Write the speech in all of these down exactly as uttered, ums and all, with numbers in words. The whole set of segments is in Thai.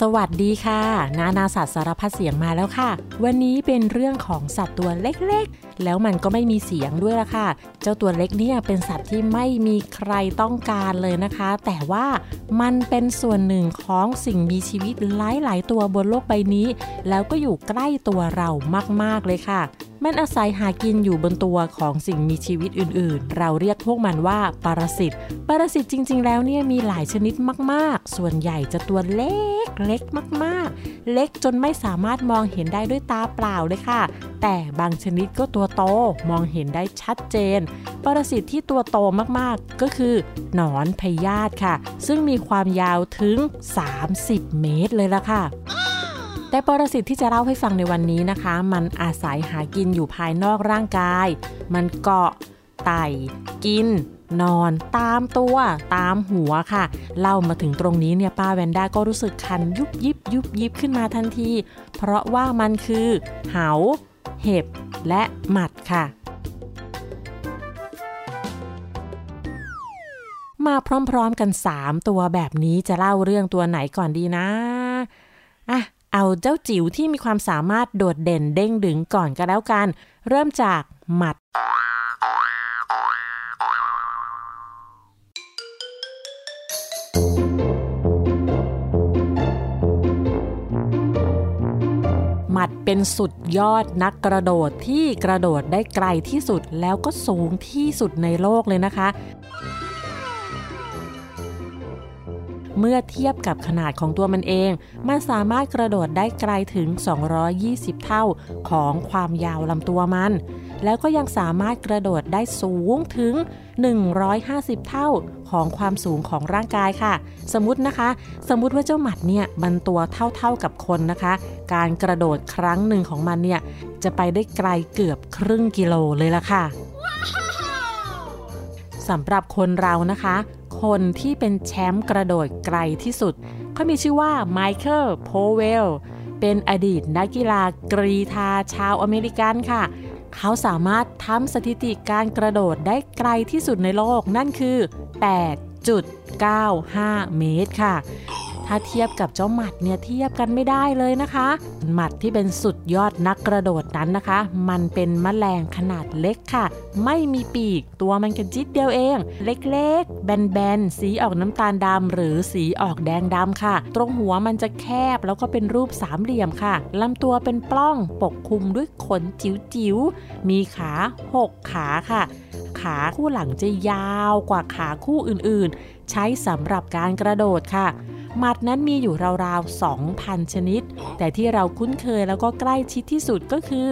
สวัสดีค่ะนานาสัตว์สารพัดเสียงมาแล้วค่ะวันนี้เป็นเรื่องของสัตว์ตัวเล็กๆแล้วมันก็ไม่มีเสียงด้วยล่ะค่ะเจ้าตัวเล็กเนี่ยเป็นสัตว์ที่ไม่มีใครต้องการเลยนะคะแต่ว่ามันเป็นส่วนหนึ่งของสิ่งมีชีวิตหลายๆตัวบนโลกใบนี้แล้วก็อยู่ใกล้ตัวเรามากๆเลยค่ะมันอาศัยหากินอยู่บนตัวของสิ่งมีชีวิตอื่นๆเราเรียกพวกมันว่าปรสิตปรสิตจริงๆแล้วเนี่ยมีหลายชนิดมากๆส่วนใหญ่จะตัวเล็กเล็กมากๆเล็กจนไม่สามารถมองเห็นได้ด้วยตาเปล่าเลยค่ะแต่บางชนิดก็ตัวโตมองเห็นได้ชัดเจนปรสิตที่ตัวโตมากๆก็คือหนอนพยาธิค่ะซึ่งมีความยาวถึงสามสิบเมตรเลยล่ะค่ะแต่ปรสิตที่จะเล่าให้ฟังในวันนี้นะคะมันอาศัยหากินอยู่ภายนอกร่างกายมันเกาะไต่กินนอนตามตัวตามหัวค่ะเล่ามาถึงตรงนี้เนี่ยป้าแวนด้าก็รู้สึกคันยุบยิบยุบยิบขึ้นมาทันทีเพราะว่ามันคือเหาเห็บและหมัดค่ะมาพร้อมๆกันสามตัวแบบนี้จะเล่าเรื่องตัวไหนก่อนดีนะอ่ะเอาเจ้าจิ๋วที่มีความสามารถโดดเด่นเด้งดึงก่อนก็แล้วกันเริ่มจากหมัดหมัดเป็นสุดยอดนักกระโดดที่กระโดดได้ไกลที่สุดแล้วก็สูงที่สุดในโลกเลยนะคะเมื่อเทียบกับขนาดของตัวมันเองมันสามารถกระโดดได้ไกลถึงสองร้อยยี่สิบเท่าของความยาวลำตัวมันแล้วก็ยังสามารถกระโดดได้สูงถึงหนึ่งร้อยห้าสิบเท่าของความสูงของร่างกายค่ะสมมุตินะคะสมมุติว่าเจ้าหมัดเนี่ยมันตัวเท่าๆกับคนนะคะการกระโดดครั้งหนึ่งของมันเนี่ยจะไปได้ไกลเกือบครึ่งกิโลเลยล่ะค่ะสำหรับคนเรานะคะคนที่เป็นแชมป์กระโดดไกลที่สุดเขามีชื่อว่าไมเคิลโพเวลเป็นอดีตนักกีฬากรีฑาชาวอเมริกันค่ะเขาสามารถทำสถิติการกระโดดได้ไกลที่สุดในโลกนั่นคือ แปดจุดเก้าห้าเมตรค่ะถ้าเทียบกับเจ้าหมัดเนี่ยเทียบกันไม่ได้เลยนะคะหมัดที่เป็นสุดยอดนักกระโดดนั้นนะคะมันเป็นแมลงขนาดเล็กค่ะไม่มีปีกตัวมันกระจิตเดียวเองเล็กๆแบนๆสีออกน้ำตาลดำหรือสีออกแดงดำค่ะตรงหัวมันจะแคบแล้วก็เป็นรูปสามเหลี่ยมค่ะลำตัวเป็นปล้องปกคลุมด้วยขนจิ๋วๆมีขาหกขาค่ะขาคู่หลังจะยาวกว่าขาคู่อื่นๆใช้สำหรับการกระโดดค่ะหมัดนั้นมีอยู่ราวๆ สองพันชนิดแต่ที่เราคุ้นเคยแล้วก็ใกล้ชิดที่สุดก็คือ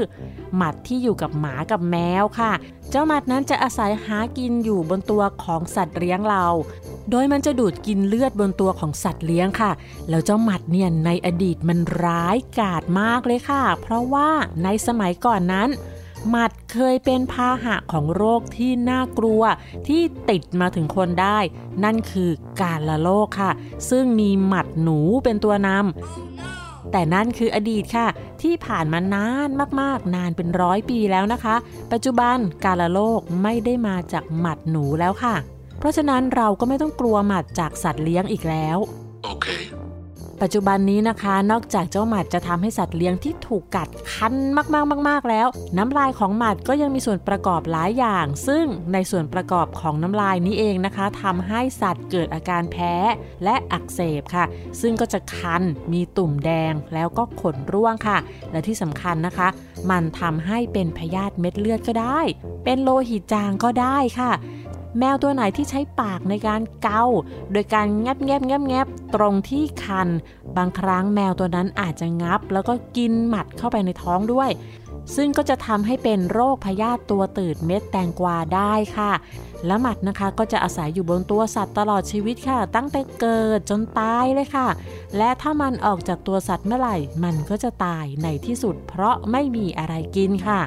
หมัดที่อยู่กับหมากับแมวค่ะเจ้าหมัดนั้นจะอาศัยหากินอยู่บนตัวของสัตว์เลี้ยงเราโดยมันจะดูดกินเลือดบนตัวของสัตว์เลี้ยงค่ะแล้วเจ้าหมัดเนี่ยในอดีตมันร้ายกาจมากเลยค่ะเพราะว่าในสมัยก่อนนั้นหมัดเคยเป็นพาหะของโรคที่น่ากลัวที่ติดมาถึงคนได้นั่นคือกาฬโรคค่ะซึ่งมีหมัดหนูเป็นตัวนำแต่นั่นคืออดีตค่ะที่ผ่านมานานมากๆนานเป็นร้อยปีแล้วนะคะปัจจุบันกาฬโรคไม่ได้มาจากหมัดหนูแล้วค่ะเพราะฉะนั้นเราก็ไม่ต้องกลัวหมัดจากสัตว์เลี้ยงอีกแล้ว okay.ปัจจุบันนี้นะคะนอกจากเจ้าหมัดจะทำให้สัตว์เลี้ยงที่ถูกกัดคันมากๆมากๆแล้วน้ำลายของหมัดก็ยังมีส่วนประกอบหลายอย่างซึ่งในส่วนประกอบของน้ำลายนี้เองนะคะทำให้สัตว์เกิดอาการแพ้และอักเสบค่ะซึ่งก็จะคันมีตุ่มแดงแล้วก็ขนร่วงค่ะและที่สำคัญนะคะมันทำให้เป็นพยาธิเม็ดเลือดก็ได้เป็นโลหิตจางก็ได้ค่ะแมวตัวไหนที่ใช้ปากในการเกาโดยการงับแงบแงบแงบตรงที่คันบางครั้งแมวตัวนั้นอาจจะงับแล้วก็กินหมัดเข้าไปในท้องด้วยซึ่งก็จะทำให้เป็นโรคพยาธิตัวตืดเม็ดแตงกวาได้ค่ะและหมัดนะคะก็จะอาศัยอยู่บนตัวสัตว์ตลอดชีวิตค่ะตั้งแต่เกิดจนตายเลยค่ะและถ้ามันออกจากตัวสัตว์เมื่อไหร่มันก็จะตายในที่สุดเพราะไม่มีอะไรกินค่ะ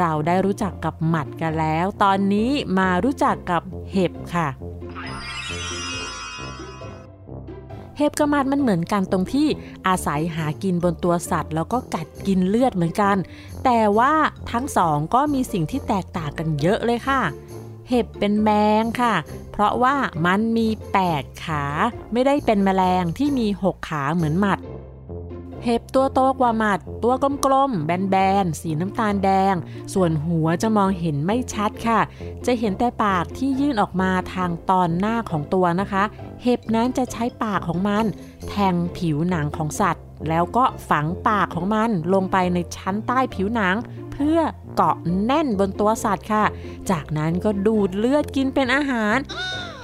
เราได้รู้จักกับหมัดกันแล้วตอนนี้มารู้จักกับเห็บค่ะเห็บกับหมัดมันเหมือนกันตรงที่อาศัยหากินบนตัวสัตว์แล้วก็กัดกินเลือดเหมือนกันแต่ว่าทั้งสองก็มีสิ่งที่แตกต่างกันเยอะเลยค่ะ เห็บเป็นแมงค่ะเพราะว่ามันมีแปดขาไม่ได้เป็นแมลงที่มีหกขาเหมือนหมัดเห็บตัวโตกว่าหมัดตัวกลมๆแบนๆสีน้ำตาลแดงส่วนหัวจะมองเห็นไม่ชัดค่ะจะเห็นแต่ปากที่ยื่นออกมาทางตอนหน้าของตัวนะคะเห็บนั้นจะใช้ปากของมันแทงผิวหนังของสัตว์แล้วก็ฝังปากของมันลงไปในชั้นใต้ผิวหนังเพื่อเกาะแน่นบนตัวสัตว์ค่ะจากนั้นก็ดูดเลือดกินเป็นอาหาร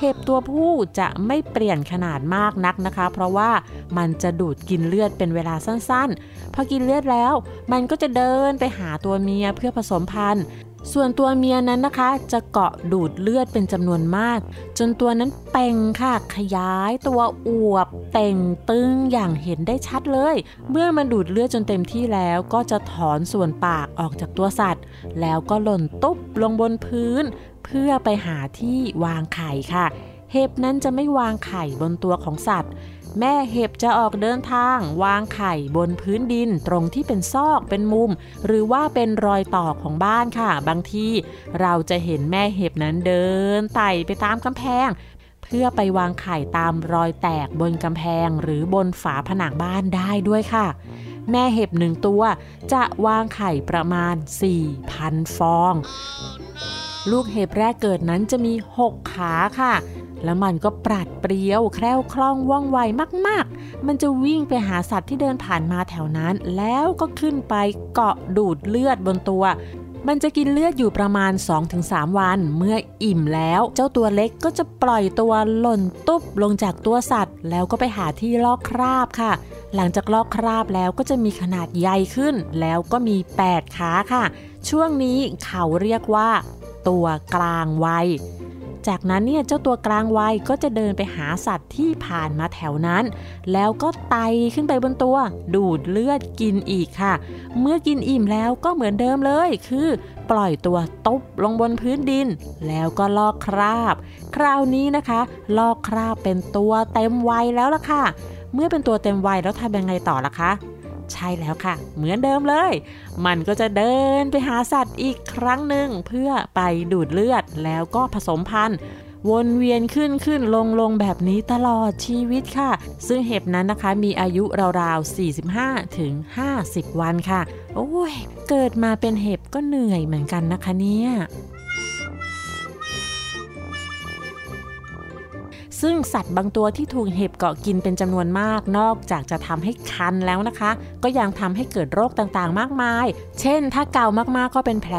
เห็บตัวผู้จะไม่เปลี่ยนขนาดมากนักนะคะเพราะว่ามันจะดูดกินเลือดเป็นเวลาสั้นๆพอกินเลือดแล้วมันก็จะเดินไปหาตัวเมียเพื่อผสมพันธุ์ส่วนตัวเมียนั้นนะคะจะเกาะดูดเลือดเป็นจำนวนมากจนตัวนั้นเป่งค่ะขยายตัวอวบเต่งตึงอย่างเห็นได้ชัดเลยเมื่อมันดูดเลือดจนเต็มที่แล้วก็จะถอนส่วนปากออกจากตัวสัตว์แล้วก็หล่นตุ๊บลงบนพื้นเพื่อไปหาที่วางไข่ค่ะเห็บนั้นจะไม่วางไข่บนตัวของสัตว์แม่เห็บจะออกเดินทางวางไข่บนพื้นดินตรงที่เป็นซอกเป็นมุมหรือว่าเป็นรอยต่อของบ้านค่ะบางทีเราจะเห็นแม่เห็บนั้นเดินไต่ไปตามกำแพงเพื่อไปวางไข่ตามรอยแตกบนกำแพงหรือบนฝาผนังบ้านได้ด้วยค่ะแม่เห็บหนึ่งตัวจะวางไข่ประมาณ สี่พัน ฟองลูกเห็บแรกเกิดนั้นจะมีหกขาค่ะแล้วมันก็ปราดเปรียวแคล่วคล่องว่องไวมากๆมันจะวิ่งไปหาสัตว์ที่เดินผ่านมาแถวนั้นแล้วก็ขึ้นไปเกาะดูดเลือดบนตัวมันจะกินเลือดอยู่ประมาณ สองถึงสาม วันเมื่ออิ่มแล้วเจ้าตัวเล็กก็จะปล่อยตัวหล่นตุ๊บลงจากตัวสัตว์แล้วก็ไปหาที่ลอกคราบค่ะหลังจากลอกคราบแล้วก็จะมีขนาดใหญ่ขึ้นแล้วก็มีแปดขาค่ะช่วงนี้เขาเรียกว่าตัวกลางวัยจากนั้นเนี่ยเจ้าตัวกลางวัยก็จะเดินไปหาสัตว์ที่ผ่านมาแถวนั้นแล้วก็ไต่ขึ้นไปบนตัวดูดเลือดกินอีกค่ะเมื่อกินอิ่มแล้วก็เหมือนเดิมเลยคือปล่อยตัวตบลงบนพื้นดินแล้วก็ลอกคราบคราวนี้นะคะลอกคราบเป็นตัวเต็มวัยแล้วล่ะค่ะเมื่อเป็นตัวเต็มวัยแล้วทำยังไงต่อล่ะคะใช่แล้วค่ะเหมือนเดิมเลยมันก็จะเดินไปหาสัตว์อีกครั้งหนึ่งเพื่อไปดูดเลือดแล้วก็ผสมพันธุ์วนเวียนขึ้นขึ้นลงลงแบบนี้ตลอดชีวิตค่ะซึ่งเห็บนั้นนะคะมีอายุราวๆ สี่สิบห้าถึงห้าสิบ วันค่ะโอ้ยเกิดมาเป็นเห็บก็เหนื่อยเหมือนกันนะคะเนี่ยซึ่งสัตว์บางตัวที่ถูกเห็บเกาะกินเป็นจำนวนมากนอกจากจะทำให้คันแล้วนะคะก็ยังทำให้เกิดโรคต่างๆมากมายเช่นถ้าเกามากๆก็เป็นแผล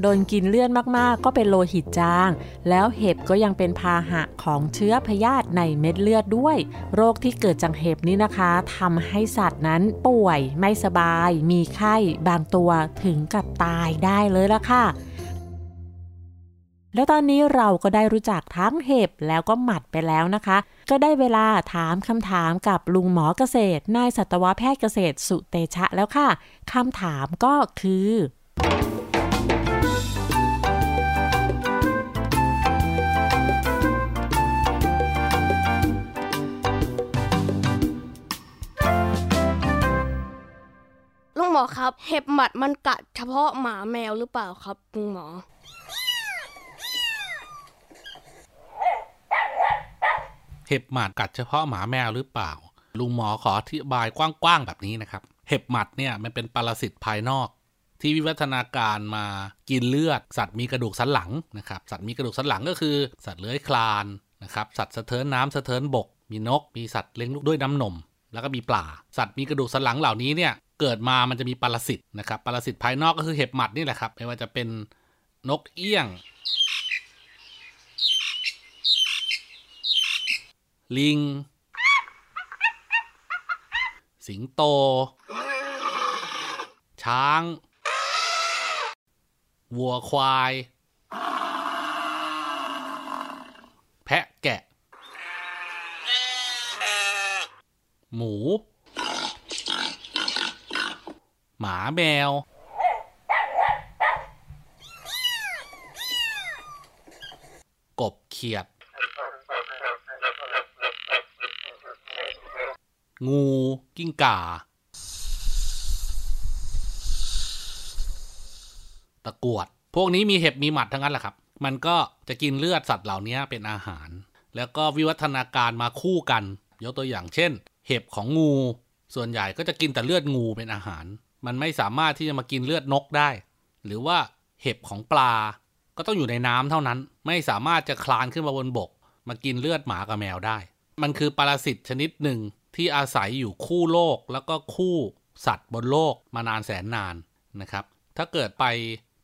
โดนกินเลือดมากๆก็เป็นโลหิตจางแล้วเห็บก็ยังเป็นพาหะของเชื้อพยาธิในเม็ดเลือดด้วยโรคที่เกิดจากเห็บนี้นะคะทำให้สัตว์นั้นป่วยไม่สบายมีไข้บางตัวถึงกับตายได้เลยล่ะค่ะแล้วตอนนี้เราก็ได้รู้จักทั้งเห็บแล้วก็หมัดไปแล้วนะคะก็ได้เวลาถามคำถามกับลุงหมอเกษตรนายสัตวแพทย์เกษตรสุเตชะแล้วค่ะคำถามก็คือลุงหมอครับเห็บหมัดมันกัดเฉพาะหมาแมวหรือเปล่าครับลุงหมอเห็บหมัดกัดเฉพาะหมาแมวหรือเปล่าลุงหมอขออธิบายกว้างๆแบบนี้นะครับเห็บหมัดเนี่ยมันเป็นปรสิตภายนอกที่วิวัฒนาการมากินเลือดสัตว์มีกระดูกสันหลังนะครับสัตว์มีกระดูกสันหลังก็คือสัตว์เลื้อยคลานนะครับสัตว์สะเทินน้ำสะเทินบกมีนกมีสัตว์เลี้ยงลูกด้วยน้ำนมแล้วก็มีปลาสัตว์มีกระดูกสันหลังเหล่านี้เนี่ยเกิดมามันจะมีปรสิตนะครับปรสิตภายนอกก็คือเห็บหมัดนี่แหละครับไม่ว่าจะเป็นนกเอี้ยงลิงสิงโตช้างวัวควายแพะแกะหมูหมาแมวกบเขียดงูกิ้งก่าตะกรวดพวกนี้มีเห็บมีหมัดทั้งนั้นแหละครับ มันก็จะกินเลือดสัตว์เหล่านี้เป็นอาหารแล้วก็วิวัฒนาการมาคู่กันยกตัวอย่างเช่นเห็บของงูส่วนใหญ่ก็จะกินแต่เลือดงูเป็นอาหารมันไม่สามารถที่จะมากินเลือดนกได้หรือว่าเห็บของปลาก็ต้องอยู่ในน้ำเท่านั้นไม่สามารถจะคลานขึ้นมาบนบกมากินเลือดหมากับแมวได้มันคือปรสิตชนิดหนึ่งที่อาศัยอยู่คู่โลกแล้วก็คู่สัตว์บนโลกมานานแสนนานนะครับถ้าเกิดไป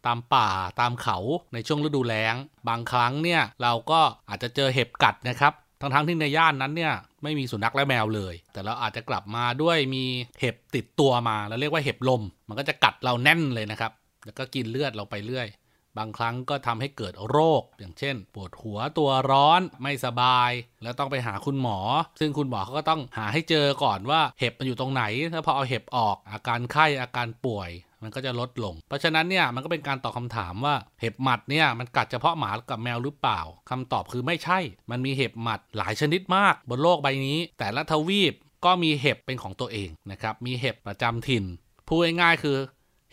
ตามป่าตามเขาในช่วงฤดูแล้งบางครั้งเนี่ยเราก็อาจจะเจอเห็บกัดนะครับทั้งๆที่ในย่านนั้นเนี่ยไม่มีสุนัขและแมวเลยแต่เราอาจจะกลับมาด้วยมีเห็บติดตัวมาเราเรียกว่าเห็บลมมันก็จะกัดเราแน่นเลยนะครับแล้วก็กินเลือดเราไปเรื่อยบางครั้งก็ทำให้เกิดโรคอย่างเช่นปวดหัวตัวร้อนไม่สบายแล้วต้องไปหาคุณหมอซึ่งคุณหมอเขาก็ต้องหาให้เจอก่อนว่าเห็บมันอยู่ตรงไหนถ้าพอเอาเห็บออกอาการไข้อาการป่วยมันก็จะลดลงเพราะฉะนั้นเนี่ยมันก็เป็นการตอบคำถามว่าเห็บหมัดเนี่ยมันกัดเฉพาะหมากับแมวหรือเปล่าคำตอบคือไม่ใช่มันมีเห็บหมัดหลายชนิดมากบนโลกใบนี้แต่ละทวีปก็มีเห็บเป็นของตัวเองนะครับมีเห็บประจำถิ่นพูดง่ายๆคือ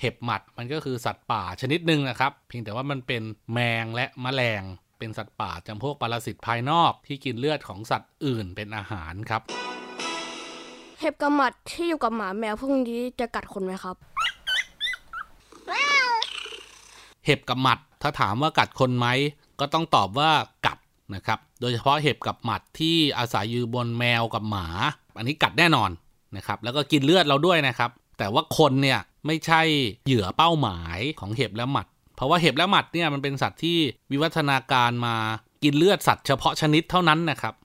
เห็บหมัดมันก็คือสัตว์ป่าชนิดหนึ่งนะครับเพียงแต่ว่ามันเป็นแมงและแมลงเป็นสัตว์ป่าจำพวกปรสิตภายนอกที่กินเลือดของสัตว์อื่นเป็นอาหารครับเห็บกับหมัดที่อยู่กับหมาแมวพวกนี้จะกัดคนไหมครับเห็บกับหมัดถ้าถามว่ากัดคนไหมก็ต้องตอบว่ากัดนะครับโดยเฉพาะเห็บกับหมัดที่อาศัยอยู่บนแมวกับหมาอันนี้กัดแน่นอนนะครับแล้วก็กินเลือดเราด้วยนะครับแต่ว่าคนเนี่ยไม่ใช่เหยื่อเป้าหมายของเห็บและหมัดเพราะว่าเห็บและหมัดเนี่ยมันเป็นสัตว์ที่วิวัฒนาการมากินเลือดสัตว์เฉพาะชนิดเท่านั้นนะครับ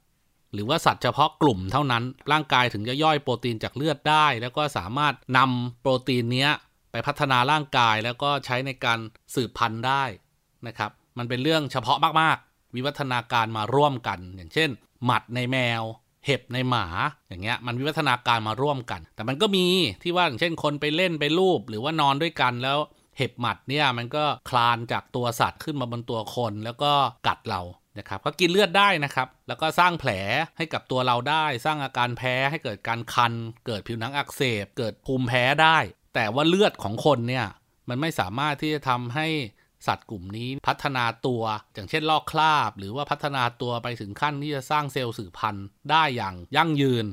หรือว่าสัตว์เฉพาะกลุ่มเท่านั้นร่างกายถึงจะย่อยโปรตีนจากเลือดได้แล้วก็สามารถนำโปรตีนเนี้ยไปพัฒนาร่างกายแล้วก็ใช้ในการสืบพันธุ์ได้นะครับมันเป็นเรื่องเฉพาะมากๆวิวัฒนาการมาร่วมกันอย่างเช่นหมัดในแมวเห็บในหมาอย่างเงี้ยมันวิวัฒนาการมาร่วมกันแต่มันก็มีที่ว่าอย่างเช่นคนไปเล่นไปลูบหรือว่านอนด้วยกันแล้วเห็บหมัดเนี่ยมันก็คลานจากตัวสัตว์ขึ้นมาบนตัวคนแล้วก็กัดเรานะครับก็กินเลือดได้นะครับแล้วก็สร้างแผลให้กับตัวเราได้สร้างอาการแพ้ให้เกิดการคันเกิดผิวหนังอักเสบเกิดภูมิแพ้ได้แต่ว่าเลือดของคนเนี่ยมันไม่สามารถที่จะทำให้สัตว์กลุ่มนี้พัฒนาตัวอย่างเช่นลอกคราบหรือว่าพัฒนาตัวไปถึงขั้นที่จะสร้างเซลล์สืบพันธุ์ได้อย่างยั่งยืน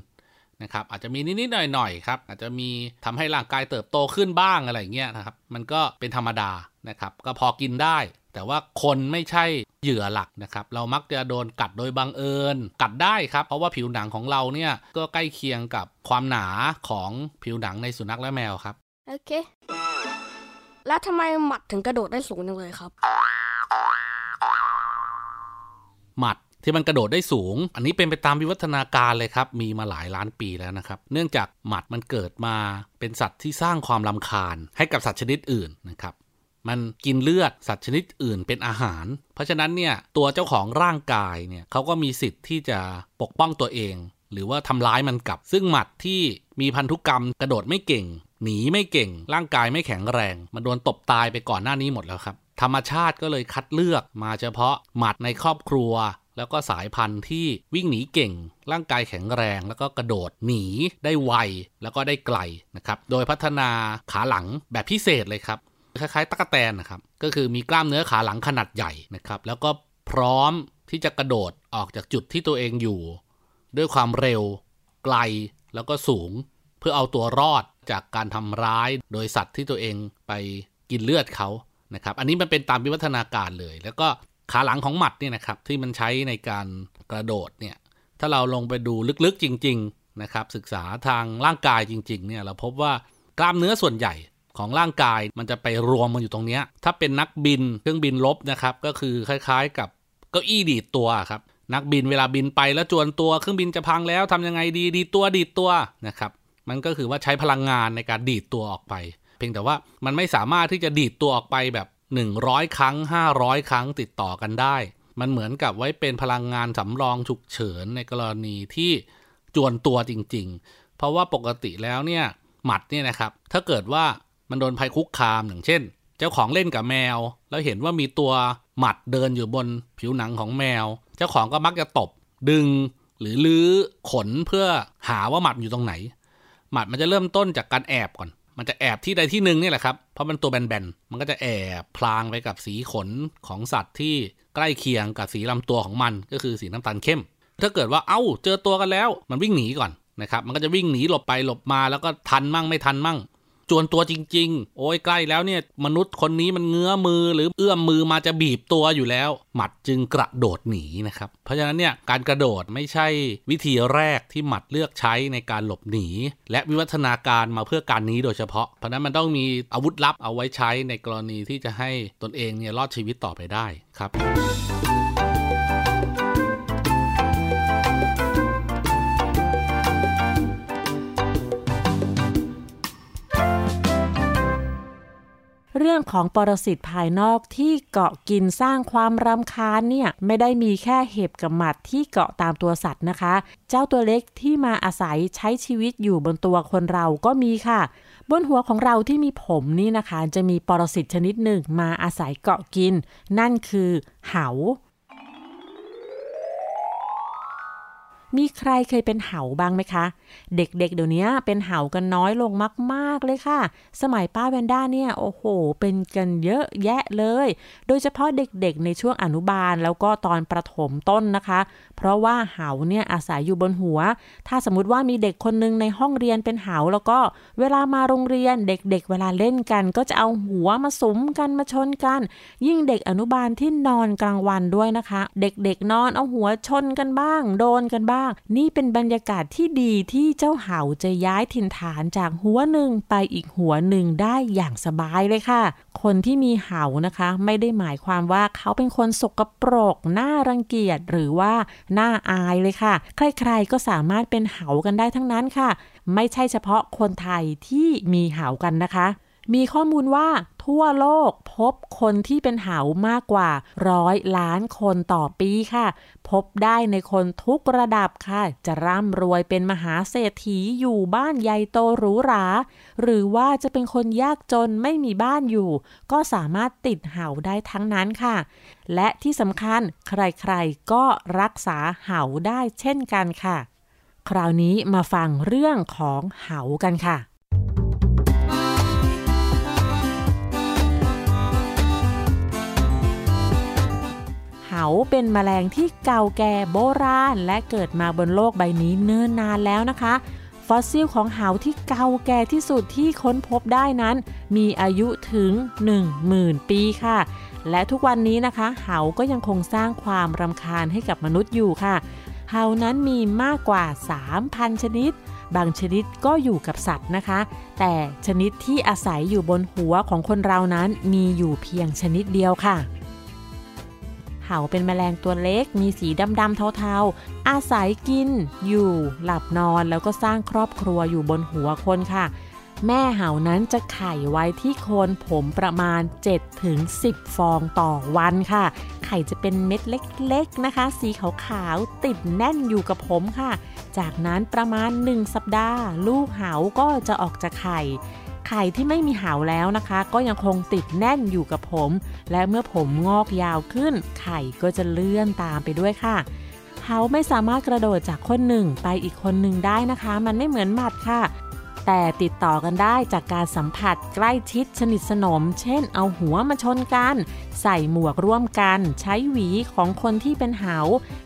นะครับอาจจะมีนิดๆหน่อยๆครับอาจจะมีทำให้ร่างกายเติบโตขึ้นบ้างอะไรอย่างเงี้ยนะครับมันก็เป็นธรรมดานะครับก็พอกินได้แต่ว่าคนไม่ใช่เหยื่อหลักนะครับเรามักจะโดนกัดโดยบังเอิญกัดได้ครับเพราะว่าผิวหนังของเราเนี่ยก็ใกล้เคียงกับความหนาของผิวหนังในสุนัขและแมวครับโอเคแล้วทำไมหมัดถึงกระโดดได้สูงจังเลยครับหมัดที่มันกระโดดได้สูงอันนี้เป็นไปตามวิวัฒนาการเลยครับมีมาหลายล้านปีแล้วนะครับเนื่องจากหมัดมันเกิดมาเป็นสัตว์ที่สร้างความรำคาญให้กับสัตว์ชนิดอื่นนะครับมันกินเลือดสัตว์ชนิดอื่นเป็นอาหารเพราะฉะนั้นเนี่ยตัวเจ้าของร่างกายเนี่ยเขาก็มีสิทธิ์ที่จะปกป้องตัวเองหรือว่าทำร้ายมันกลับซึ่งหมัดที่มีพันธุกรรมกระโดดไม่เก่งหนีไม่เก่งร่างกายไม่แข็งแรงมันโดนตบตายไปก่อนหน้านี้หมดแล้วครับธรรมชาติก็เลยคัดเลือกมาเฉพาะหมัดในครอบครัวแล้วก็สายพันธุ์ที่วิ่งหนีเก่งร่างกายแข็งแรงแล้วก็กระโดดหนีได้ไวแล้วก็ได้ไกลนะครับโดยพัฒนาขาหลังแบบพิเศษเลยครับคล้ายๆตั๊กแตนนะครับก็คือมีกล้ามเนื้อขาหลังขนาดใหญ่นะครับแล้วก็พร้อมที่จะกระโดดออกจากจุดที่ตัวเองอยู่ด้วยความเร็วไกลแล้วก็สูงเพื่อเอาตัวรอดจากการทำร้ายโดยสัตว์ที่ตัวเองไปกินเลือดเขานะครับอันนี้มันเป็นตามวิวัฒนาการเลยแล้วก็ขาหลังของหมัดเนี่ยนะครับที่มันใช้ในการกระโดดเนี่ยถ้าเราลงไปดูลึกๆจริงๆนะครับศึกษาทางร่างกายจริงๆเนี่ยเราพบว่ากล้ามเนื้อส่วนใหญ่ของร่างกายมันจะไปรวมมันอยู่ตรงนี้ถ้าเป็นนักบินเครื่องบินรบนะครับก็คือคล้ายๆกับเก้าอี้ดีดตัวครับนักบินเวลาบินไปแล้วจวนตัวเครื่องบินจะพังแล้วทำยังไงดีดีตัวดีดตัวนะครับมันก็คือว่าใช้พลังงานในการดีดตัวออกไปเพียงแต่ว่ามันไม่สามารถที่จะดีดตัวออกไปแบบหนึ่งร้อยครั้งห้าร้อยครั้งติดต่อกันได้มันเหมือนกับไว้เป็นพลังงานสำรองฉุกเฉินในกรณีที่จวนตัวจริงๆเพราะว่าปกติแล้วเนี่ยหมัดเนี่ยนะครับถ้าเกิดว่ามันโดนภัยคุกคามอย่างเช่นเจ้าของเล่นกับแมวแล้วเห็นว่ามีตัวหมัดเดินอยู่บนผิวหนังของแมวเจ้าของก็มักจะตบดึงหรือลื้อขนเพื่อหาว่าหมัดอยู่ตรงไหนหมัดมันจะเริ่มต้นจากการแอบก่อน มันจะแอบที่ใดที่หนึ่งนี่แหละครับเพราะมันตัวแบนๆมันก็จะแอบพลางไปกับสีขนของสัตว์ที่ใกล้เคียงกับสีลำตัวของมันก็คือสีน้ำตาลเข้มถ้าเกิดว่าเอ้าเจอตัวกันแล้วมันวิ่งหนีก่อนนะครับมันก็จะวิ่งหนีหลบไปหลบมาแล้วก็ทันมั่งไม่ทันมั่งจวนตัวจริงๆโอ้ยใกล้แล้วเนี่ยมนุษย์คนนี้มันเงื้อมือหรือเอื้อมมือมาจะบีบตัวอยู่แล้วหมัดจึงกระโดดหนีนะครับเพราะฉะนั้นเนี่ยการกระโดดไม่ใช่วิธีแรกที่หมัดเลือกใช้ในการหลบหนีและวิวัฒนาการมาเพื่อการนี้โดยเฉพาะเพราะนั้นมันต้องมีอาวุธลับเอาไว้ใช้ในกรณีที่จะให้ตนเองเนี่ยรอดชีวิตต่อไปได้ครับเรื่องของปรสิตภายนอกที่เกาะกินสร้างความรำคาญเนี่ยไม่ได้มีแค่เห็บกับหมัดที่เกาะตามตัวสัตว์นะคะเจ้าตัวเล็กที่มาอาศัยใช้ชีวิตอยู่บนตัวคนเราก็มีค่ะบนหัวของเราที่มีผมนี่นะคะจะมีปรสิตชนิดหนึ่งมาอาศัยเกาะกินนั่นคือเหามีใครเคยเป็นเหาบ้างไหมคะเด็กๆ เ, เดี๋ยวนี้เป็นเหากันน้อยลงมากๆเลยค่ะสมัยป้าแวนด้าเนี่ยโอ้โหเป็นกันเยอะแยะเลยโดยเฉพาะเด็กๆในช่วงอนุบาลแล้วก็ตอนประถมต้นนะคะเพราะว่าเหาเนี่ยอาศัยอยู่บนหัวถ้าสมมติว่ามีเด็กคนนึงในห้องเรียนเป็นเหาแล้วก็เวลามาโรงเรียนเด็กๆ เ, เวลาเล่นกันก็จะเอาหัวมาสุมกันมาชนกันยิ่งเด็กอนุบาลที่นอนกลางวันด้วยนะคะเด็กๆนอนเอาหัวชนกันบ้างโดนกันบ้างนี่เป็นบรรยากาศที่ดีที่เจ้าเหาจะย้ายถิ่นฐานจากหัวหนึ่งไปอีกหัวหนึ่งได้อย่างสบายเลยค่ะคนที่มีเหานะคะไม่ได้หมายความว่าเขาเป็นคนสกปรกน่ารังเกียจหรือว่าน่าอายเลยค่ะใครๆก็สามารถเป็นเหากันได้ทั้งนั้นค่ะไม่ใช่เฉพาะคนไทยที่มีเหากันนะคะมีข้อมูลว่าทั่วโลกพบคนที่เป็นเหามากกว่าร้อยล้านคนต่อปีค่ะพบได้ในคนทุกระดับค่ะจะร่ำรวยเป็นมหาเศรษฐีอยู่บ้านใหญ่โตหรูหราหรือว่าจะเป็นคนยากจนไม่มีบ้านอยู่ก็สามารถติดเหาได้ทั้งนั้นค่ะและที่สำคัญใครๆก็รักษาเหาได้เช่นกันค่ะคราวนี้มาฟังเรื่องของเหากันค่ะเหาเป็นแมลงที่เก่าแก่โบราณและเกิดมาบนโลกใบนี้เนิ่นนานแล้วนะคะฟอสซิลของเหาที่เก่าแก่ที่สุดที่ค้นพบได้นั้นมีอายุถึง หนึ่งหมื่น ปีค่ะและทุกวันนี้นะคะเหาก็ยังคงสร้างความรำคาญให้กับมนุษย์อยู่ค่ะเหานั้นมีมากกว่า สามพัน ชนิดบางชนิดก็อยู่กับสัตว์นะคะแต่ชนิดที่อาศัยอยู่บนหัวของคนเรานั้นมีอยู่เพียงชนิดเดียวค่ะเหาเป็นแมลงตัวเล็กมีสีดำๆเทาๆอาศัยกินอยู่หลับนอนแล้วก็สร้างครอบครัวอยู่บนหัวคนค่ะแม่เหานั้นจะไข่ไว้ที่โคนผมประมาณ เจ็ดถึงสิบ ฟองต่อวันค่ะไข่จะเป็นเม็ดเล็กๆนะคะสีขาวๆติดแน่นอยู่กับผมค่ะจากนั้นประมาณหนึ่งสัปดาห์ลูกเหาก็จะออกจากไข่ไข่ที่ไม่มีเหาแล้วนะคะก็ยังคงติดแน่นอยู่กับผมและเมื่อผมงอกยาวขึ้นไข่ก็จะเลื่อนตามไปด้วยค่ะเหาไม่สามารถกระโดดจากคนหนึ่งไปอีกคนหนึ่งได้นะคะมันไม่เหมือนหมัดค่ะแต่ติดต่อกันได้จากการสัมผัสใกล้ชิดสนิทสนมเช่นเอาหัวมาชนกันใส่หมวกร่วมกันใช้หวีของคนที่เป็นเหา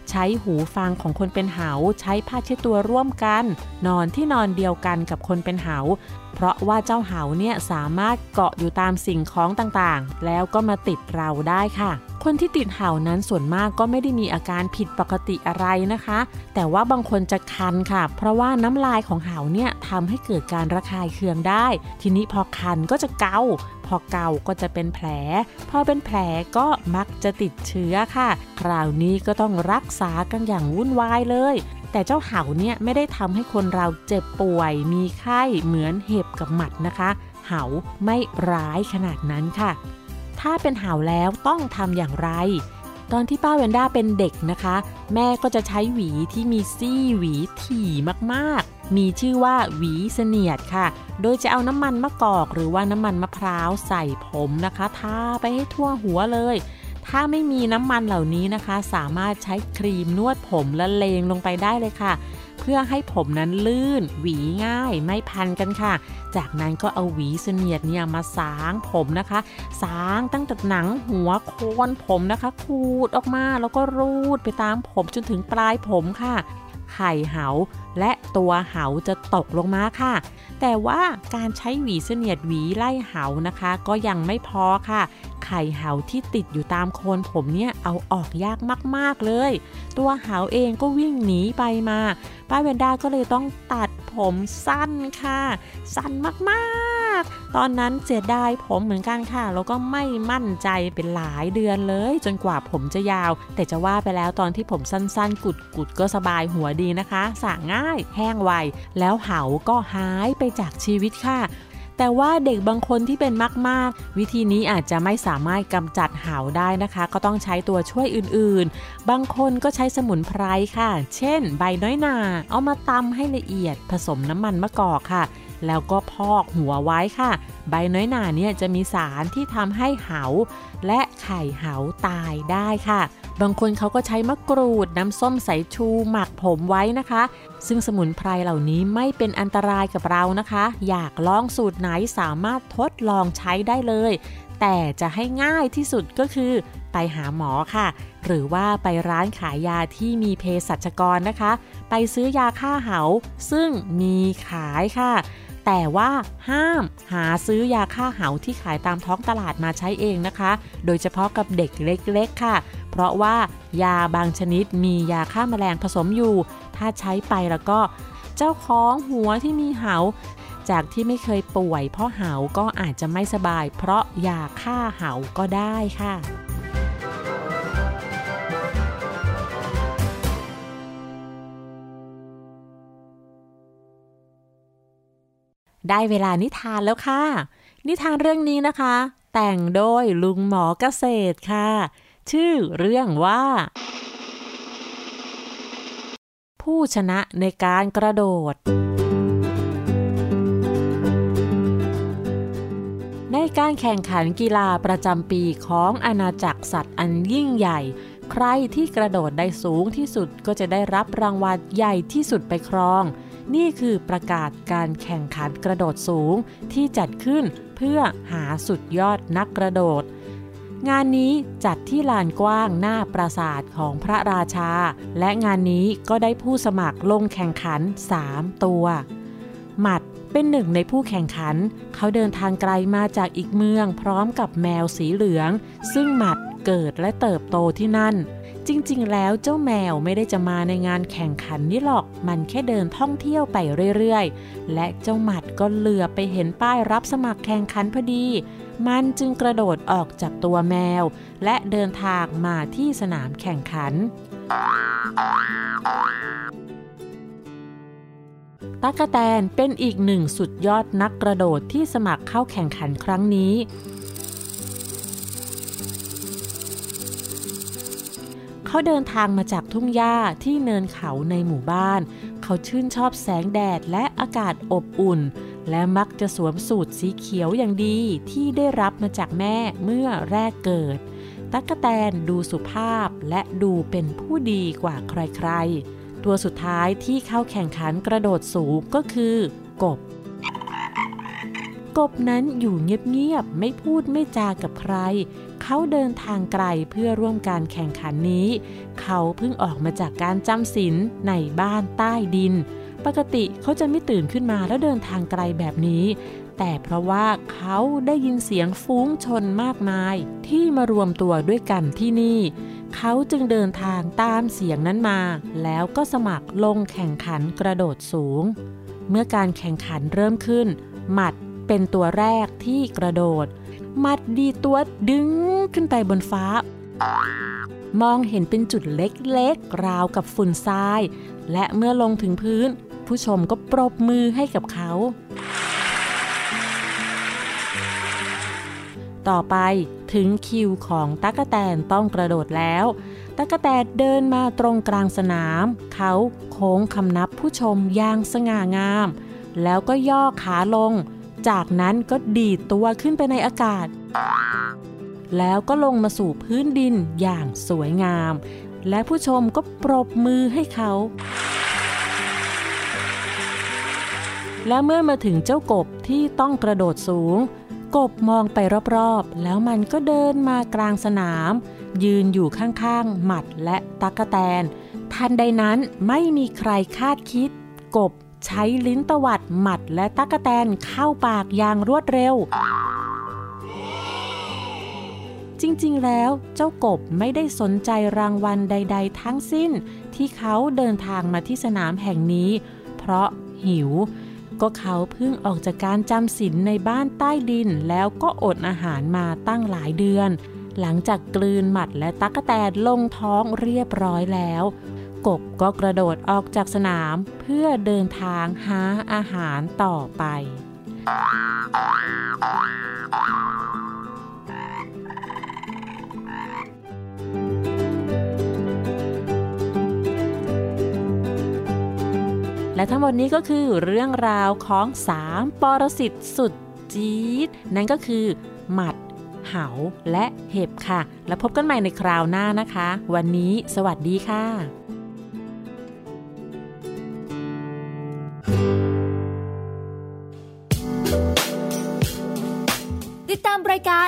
ใช้หูฟังของคนเป็นเหาใช้ผ้าเช็ดตัวร่วมกันนอนที่นอนเดียวกันกับคนเป็นเหาเพราะว่าเจ้าเหาเนี่ยสามารถเกาะอยู่ตามสิ่งของต่างๆแล้วก็มาติดเราได้ค่ะคนที่ติดเหานั้นส่วนมากก็ไม่ได้มีอาการผิดปกติอะไรนะคะแต่ว่าบางคนจะคันค่ะเพราะว่าน้ำลายของเหาเนี่ยทำให้เกิดการระคายเคืองได้ทีนี้พอคันก็จะเกาพอเกาก็จะเป็นแผลพอเป็นแผลก็มักจะติดเชื้อค่ะคราวนี้ก็ต้องรักษากันอย่างวุ่นวายเลยแต่เจ้าเหาเนี่ยไม่ได้ทำให้คนเราเจ็บป่วยมีไข้เหมือนเห็บกับหมัดนะคะเหาไม่ร้ายขนาดนั้นค่ะถ้าเป็นเหาแล้วต้องทำอย่างไรตอนที่ป้าแวนด้าเป็นเด็กนะคะแม่ก็จะใช้หวีที่มีซี่หวีถี่มากๆมีชื่อว่าหวีเสนียดค่ะโดยจะเอาน้ำมันมะกอกหรือว่าน้ำมันมะพร้าวใส่ผมนะคะทาไปให้ทั่วหัวเลยถ้าไม่มีน้ำมันเหล่านี้นะคะสามารถใช้ครีมนวดผมละเลงลงไปได้เลยค่ะเ พื่อให้ผมนั้นลื่นหวีง่ายไม่พันกันค่ะจากนั้นก็เอาหวีเสนียดเนี่ยมาสางผมนะคะสางตั้งแต่หนังหัวโคนผมนะคะขูดออกมาแล้วก็รูดไปตามผมจนถึงปลายผมค่ะไข่เหาและตัวเหาจะตกลงมาค่ะแต่ว่าการใช้หวีเสนียดหวีไล่เหานะคะก็ยังไม่พอค่ะไข่เหาที่ติดอยู่ตามโคนผมเนี่ยเอาออกยากมากๆเลยตัวเหาเองก็วิ่งหนีไปมาป้าแวนด้าก็เลยต้องตัดผมสั้นค่ะสั้นมากๆตอนนั้นเสียดายผมเหมือนกันค่ะแล้วก็ไม่มั่นใจเป็นหลายเดือนเลยจนกว่าผมจะยาวแต่จะว่าไปแล้วตอนที่ผมสั้นๆกุดๆก็สบายหัวดีนะคะสระง่ายแห้งไวแล้วเหาก็หายไปจากชีวิตค่ะแต่ว่าเด็กบางคนที่เป็นมากๆวิธีนี้อาจจะไม่สามารถกำจัดเหาได้นะคะก็ต้องใช้ตัวช่วยอื่นๆบางคนก็ใช้สมุนไพรค่ะเช่นใบน้อยหน่าเอามาตำให้ละเอียดผสมน้ำมันมะกอกค่ะแล้วก็พอกหัวไว้ค่ะใบน้อยหน่าเนี่ยจะมีสารที่ทำให้เหาและไข่เหาตายได้ค่ะบางคนเขาก็ใช้มะกรูดน้ำส้มสายชูหมักผมไว้นะคะซึ่งสมุนไพรเหล่านี้ไม่เป็นอันตรายกับเรานะคะอยากลองสูตรไหนสามารถทดลองใช้ได้เลยแต่จะให้ง่ายที่สุดก็คือไปหาหมอค่ะหรือว่าไปร้านขายยาที่มีเภสัชกรนะคะไปซื้อยาฆ่าเหาซึ่งมีขายค่ะแต่ว่าห้ามหาซื้อยาฆ่าเหาที่ขายตามท้องตลาดมาใช้เองนะคะโดยเฉพาะกับเด็กเล็กๆค่ะเพราะว่ายาบางชนิดมียาฆ่าแมลงผสมอยู่ถ้าใช้ไปแล้วก็เจ้าของหัวที่มีเหาจากที่ไม่เคยป่วยเพราะเหาก็อาจจะไม่สบายเพราะยาฆ่าเหาก็ได้ค่ะได้เวลานิทานแล้วค่ะนิทานเรื่องนี้นะคะแต่งโดยลุงหมอเกษตรค่ะชื่อเรื่องว่าผู้ชนะในการกระโดดในการแข่งขันกีฬาประจำปีของอาณาจักรสัตว์อันยิ่งใหญ่ใครที่กระโดดได้สูงที่สุดก็จะได้รับรางวัลใหญ่ที่สุดไปครองนี่คือประกาศการแข่งขันกระโดดสูงที่จัดขึ้นเพื่อหาสุดยอดนักกระโดดงานนี้จัดที่ลานกว้างหน้าปราสาทของพระราชาและงานนี้ก็ได้ผู้สมัครลงแข่งขันสามตัวหมัดเป็นหนึ่งในผู้แข่งขันเขาเดินทางไกลมาจากอีกเมืองพร้อมกับแมวสีเหลืองซึ่งหมัดเกิดและเติบโตที่นั่นจริงๆแล้วเจ้าแมวไม่ได้จะมาในงานแข่งขันนี่หรอกมันแค่เดินท่องเที่ยวไปเรื่อยๆและเจ้าหมัดก็เหลือไปเห็นป้ายรับสมัครแข่งขันพอดีมันจึงกระโดดออกจากตัวแมวและเดินทางมาที่สนามแข่งขันตั๊กแตนเป็นอีกหนึ่งสุดยอดนักกระโดดที่สมัครเข้าแข่งขันครั้งนี้เขาเดินทางมาจากทุ่งหญ้าที่เนินเขาในหมู่บ้านเขาชื่นชอบแสงแดดและอากาศอบอุ่นและมักจะสวมสูทสีเขียวอย่างดีที่ได้รับมาจากแม่เมื่อแรกเกิดตั๊กแตนดูสุภาพและดูเป็นผู้ดีกว่าใครๆตัวสุดท้ายที่เข้าแข่งขันกระโดดสูงก็คือกบกบนั้นอยู่เงียบๆไม่พูดไม่จากับใครเขาเดินทางไกลเพื่อร่วมการแข่งขันนี้เขาเพิ่งออกมาจากการจำศีลในบ้านใต้ดินปกติเขาจะไม่ตื่นขึ้นมาแล้วเดินทางไกลแบบนี้แต่เพราะว่าเขาได้ยินเสียงฝูงชนมากมายที่มารวมตัวด้วยกันที่นี่เขาจึงเดินทางตามเสียงนั้นมาแล้วก็สมัครลงแข่งขันกระโดดสูงเมื่อการแข่งขันเริ่มขึ้นหมัดเป็นตัวแรกที่กระโดดหมัดดีตัวดึงขึ้นไปบนฟ้ามองเห็นเป็นจุดเล็กๆราวกับฝุ่นทรายและเมื่อลงถึงพื้นผู้ชมก็ปรบมือให้กับเขาต่อไปถึงคิวของตั๊กแตนต้องกระโดดแล้วตั๊กแตนเดินมาตรงกลางสนามเขาโค้งคำนับผู้ชมอย่างสง่างามแล้วก็ย่อขาลงจากนั้นก็ดีดตัวขึ้นไปในอากาศแล้วก็ลงมาสู่พื้นดินอย่างสวยงามและผู้ชมก็ปรบมือให้เขา และเมื่อมาถึงเจ้ากบที่ต้องกระโดดสูงกบมองไปรอบๆแล้วมันก็เดินมากลางสนามยืนอยู่ข้างๆหมัดและตั๊กแตนทันใดนั้นไม่มีใครคาดคิดกบใช้ลิ้นตวัดหมัดและตั๊กแตนเข้าปากอย่างรวดเร็วจริงๆแล้วเจ้ากบไม่ได้สนใจรางวัลใดๆทั้งสิ้นที่เขาเดินทางมาที่สนามแห่งนี้เพราะหิวก็เขาเพิ่งออกจากการจำศีลในบ้านใต้ดินแล้วก็อดอาหารมาตั้งหลายเดือนหลังจากกลืนหมัดและตั๊กแตนลงท้องเรียบร้อยแล้วกบก็กระโดดออกจากสนามเพื่อเดินทางหาอาหารต่อไปและทั้งหมดนี้ก็คือเรื่องราวของสามปรสิตสุดจี๊ดนั่นก็คือหมัดเหาและเห็บค่ะแล้วพบกันใหม่ในคราวหน้านะคะวันนี้สวัสดีค่ะติดตามรายการ